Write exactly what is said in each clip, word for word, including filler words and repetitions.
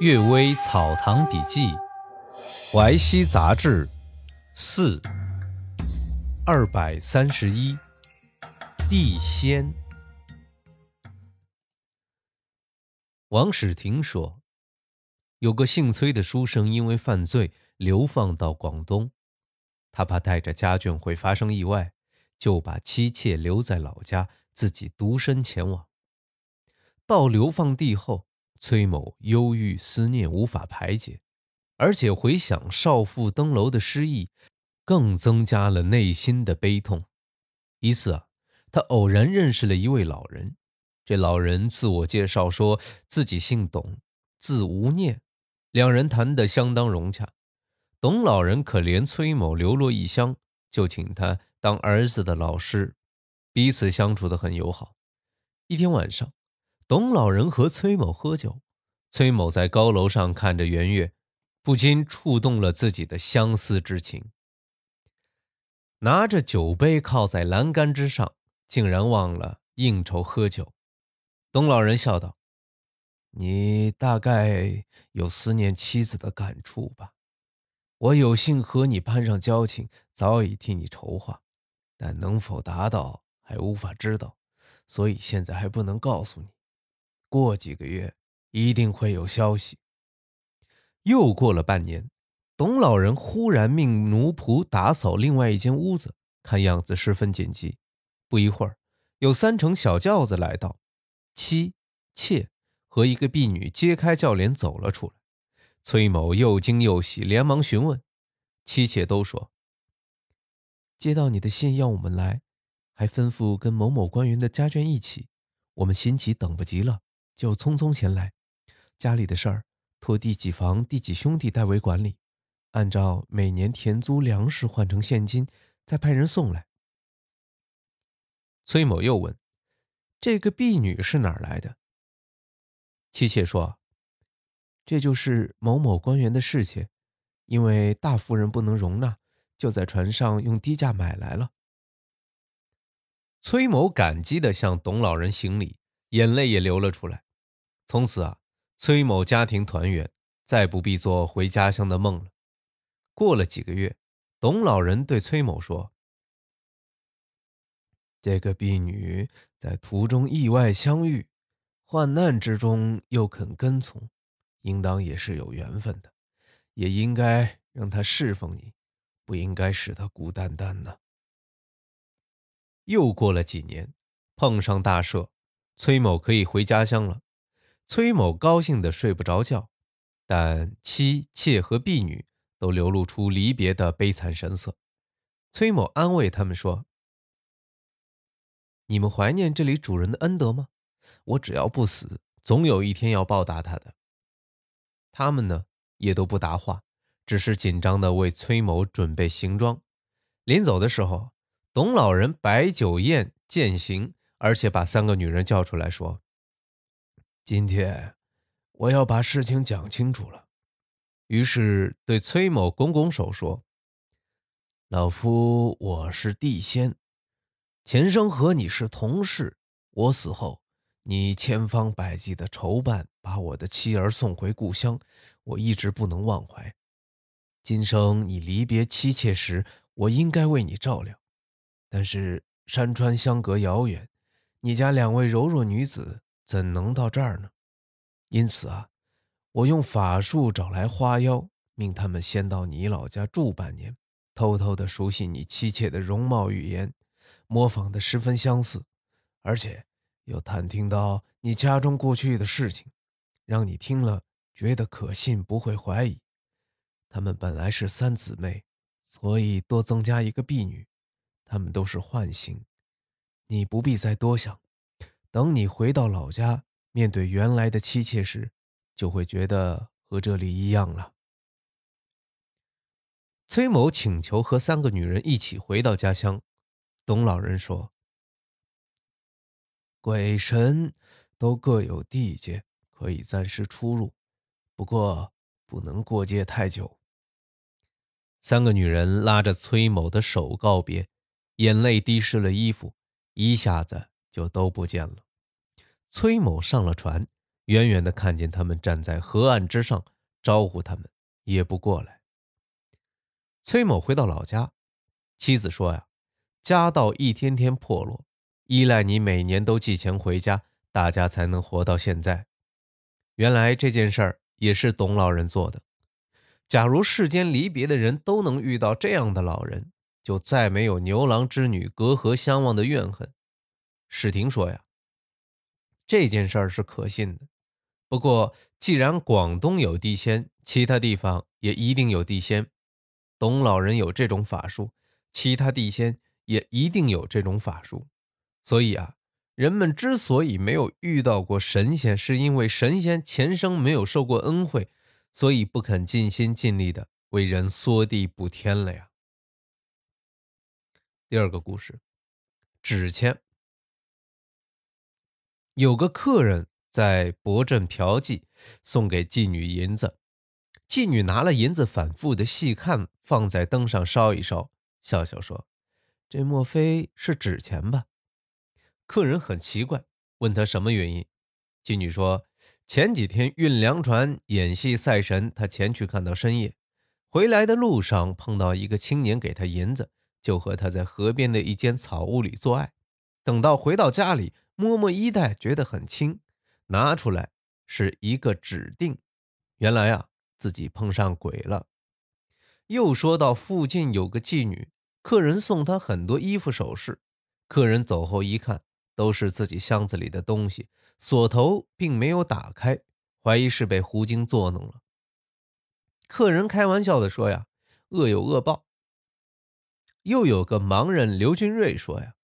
岳微草堂笔记》淮西杂志四二百三十一，地仙。王史廷说，有个姓崔的书生因为犯罪流放到广东，他怕带着家眷会发生意外，就把妻妾留在老家，自己独身前往。到流放地后，崔某忧郁思念无法排解，而且回想少妇登楼的失意，更增加了内心的悲痛。一次啊，他偶然认识了一位老人，这老人自我介绍说自己姓董，字无念，两人谈得相当融洽。董老人可怜崔某流落异乡，就请他当儿子的老师，彼此相处得很友好。一天晚上，董老人和崔某喝酒，崔某在高楼上看着圆月，不禁触动了自己的相思之情，拿着酒杯靠在栏杆之上，竟然忘了应酬喝酒。董老人笑道，你大概有思念妻子的感触吧，我有幸和你攀上交情，早已替你筹划，但能否达到还无法知道，所以现在还不能告诉你，过几个月一定会有消息。又过了半年，董老人忽然命奴仆打扫另外一间屋子，看样子十分紧急。不一会儿，有三乘小轿子来到，妻妾和一个婢女揭开轿帘走了出来。崔某又惊又喜，连忙询问，妻妾都说，接到你的信要我们来，还吩咐跟某某官员的家眷一起，我们心急等不及了，就匆匆前来，家里的事儿托第几房第几兄弟代为管理，按照每年田租粮食换成现金，再派人送来。崔某又问，这个婢女是哪儿来的？妻妾说，这就是某某官员的侍妾，因为大夫人不能容纳，就在船上用低价买来了。崔某感激地向董老人行礼，眼泪也流了出来。从此啊，崔某家庭团圆，再不必做回家乡的梦了。过了几个月，董老人对崔某说，这个婢女在途中意外相遇，患难之中又肯跟从，应当也是有缘分的，也应该让她侍奉你，不应该使她孤单单呢。又过了几年，碰上大赦，崔某可以回家乡了。崔某高兴得睡不着觉，但妻妾和婢女都流露出离别的悲惨神色。崔某安慰他们说，你们怀念这里主人的恩德吗？我只要不死，总有一天要报答他的。他们呢，也都不答话，只是紧张地为崔某准备行装。临走的时候，董老人摆酒宴饯行，而且把三个女人叫出来说，今天我要把事情讲清楚了。于是对崔某拱拱手说，老夫我是地仙，前生和你是同事，我死后你千方百计的筹办把我的妻儿送回故乡，我一直不能忘怀。今生你离别妻妾时，我应该为你照料，但是山川相隔遥远，你家两位柔弱女子怎能到这儿呢？因此啊，我用法术找来花妖，命他们先到你老家住半年，偷偷地熟悉你妻妾的容貌语言，模仿得十分相似，而且又探听到你家中过去的事情，让你听了觉得可信，不会怀疑。她们本来是三姊妹，所以多增加一个婢女，她们都是幻形，你不必再多想。等你回到老家，面对原来的妻妾时，就会觉得和这里一样了。崔某请求和三个女人一起回到家乡，董老人说，鬼神都各有地界，可以暂时出入，不过不能过界太久。三个女人拉着崔某的手告别，眼泪滴湿了衣服，一下子就都不见了。崔某上了船，远远的看见他们站在河岸之上，招呼他们也不过来。崔某回到老家，妻子说呀，家道一天天破落，依赖你每年都寄钱回家，大家才能活到现在。原来这件事儿也是董老人做的。假如世间离别的人都能遇到这样的老人，就再没有牛郎织女隔河相望的怨恨。史婷说呀，这件事儿是可信的，不过既然广东有地仙，其他地方也一定有地仙。董老人有这种法术，其他地仙也一定有这种法术。所以啊，人们之所以没有遇到过神仙，是因为神仙前生没有受过恩惠，所以不肯尽心尽力的为人缩地补天了呀。第二个故事，纸钱。有个客人在博镇嫖妓，送给妓女银子，妓女拿了银子反复的细看，放在灯上烧一烧，笑笑说，这莫非是纸钱吧？客人很奇怪，问他什么原因。妓女说，前几天运粮船演戏赛神，他前去看到深夜，回来的路上碰到一个青年给他银子，就和他在河边的一间草屋里做爱。等到回到家里，摸摸衣带觉得很轻，拿出来是一个指定，原来啊自己碰上鬼了。又说到附近有个妓女，客人送她很多衣服首饰，客人走后一看，都是自己箱子里的东西，锁头并没有打开，怀疑是被狐精作弄了。客人开玩笑的说呀，恶有恶报。又有个盲人刘君瑞说呀，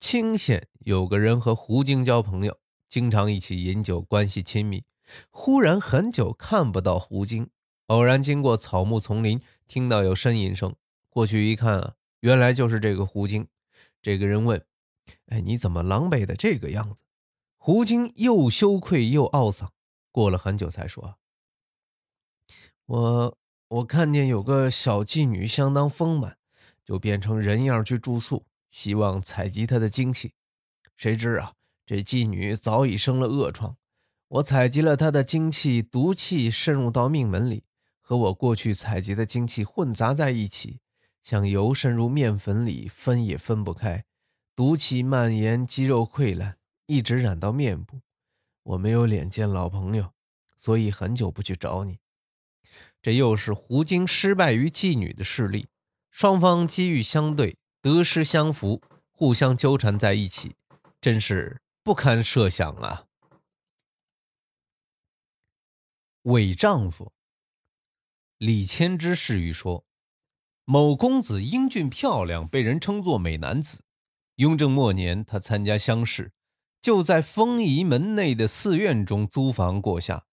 清县有个人和狐精交朋友，经常一起饮酒，关系亲密。忽然很久看不到狐精，偶然经过草木丛林，听到有呻吟声，过去一看啊，原来就是这个狐精。这个人问，哎，你怎么狼狈的这个样子？狐精又羞愧又懊丧，过了很久才说，我我看见有个小妓女相当丰满，就变成人样去住宿，希望采集她的精气。谁知啊，这妓女早已生了恶疮，我采集了她的精气，毒气渗入到命门里，和我过去采集的精气混杂在一起，像油渗入面粉里，分也分不开，毒气蔓延，肌肉溃烂，一直染到面部。我没有脸见老朋友，所以很久不去找你。这又是狐精失败于妓女的事例，双方机遇相对，得失相符，互相纠缠在一起，真是不堪设想啊。伪丈夫。李谦之侍御说，某公子英俊漂亮，被人称作美男子。雍正末年，他参加乡试，就在丰仪门内的寺院中租房过夏，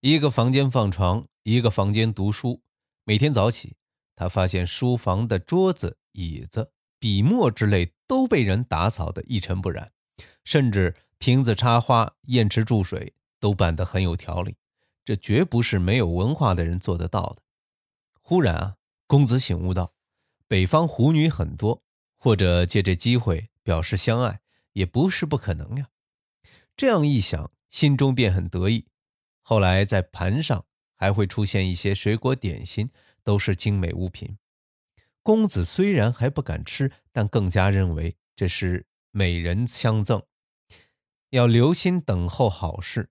一个房间放床，一个房间读书。每天早起，他发现书房的桌子、椅子、笔墨之类都被人打扫得一尘不染，甚至瓶子插花、砚池注水都办得很有条理，这绝不是没有文化的人做得到的。忽然啊，公子醒悟到，北方狐女很多，或者借这机会表示相爱也不是不可能呀。这样一想，心中便很得意。后来在盘上还会出现一些水果点心，都是精美物品。公子虽然还不敢吃，但更加认为这是美人相赠，要留心等候好事。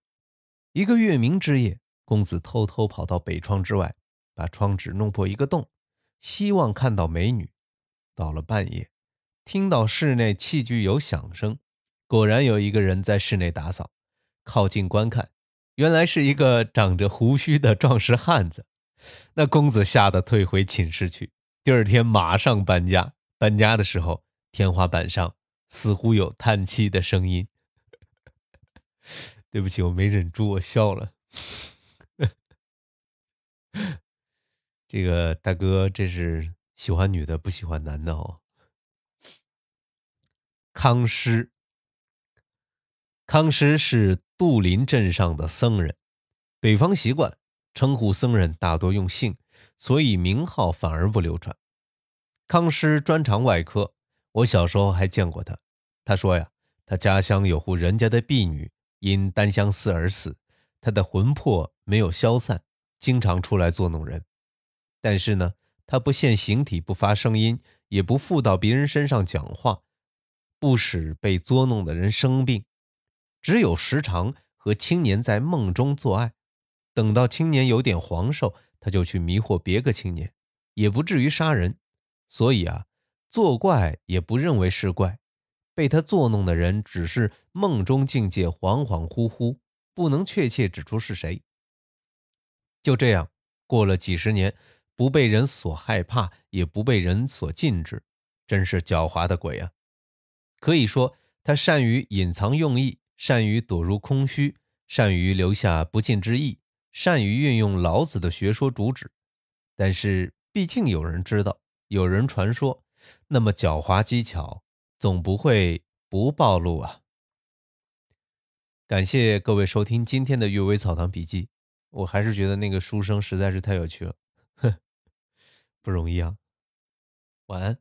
一个月明之夜，公子偷偷跑到北窗之外，把窗纸弄破一个洞，希望看到美女。到了半夜，听到室内器具有响声，果然有一个人在室内打扫。靠近观看，原来是一个长着胡须的壮实汉子。那公子吓得退回寝室去，第二天马上搬家。搬家的时候，天花板上似乎有叹气的声音。对不起，我没忍住，我笑了。这个大哥这是喜欢女的不喜欢男的哦。康师康师是杜林镇上的僧人，北方习惯称呼僧人大多用姓，所以名号反而不流传。康师专长外科，我小时候还见过他。他说呀，他家乡有户人家的婢女因单相思而死，他的魂魄没有消散，经常出来作弄人。但是呢，他不现形体，不发声音，也不附到别人身上讲话，不使被捉弄的人生病，只有时常和青年在梦中做爱，等到青年有点黄瘦，他就去迷惑别个青年，也不至于杀人。所以啊，作怪也不认为是怪，被他作弄的人只是梦中境界恍恍惚惚，不能确切指出是谁。就这样过了几十年，不被人所害怕，也不被人所禁止，真是狡猾的鬼啊！可以说他善于隐藏用意，善于躲入空虚，善于留下不尽之意，善于运用老子的学说主旨。但是毕竟有人知道，有人传说，那么狡猾技巧总不会不暴露啊！感谢各位收听今天的《阅微草堂笔记》，我还是觉得那个书生实在是太有趣了，不容易啊。晚安。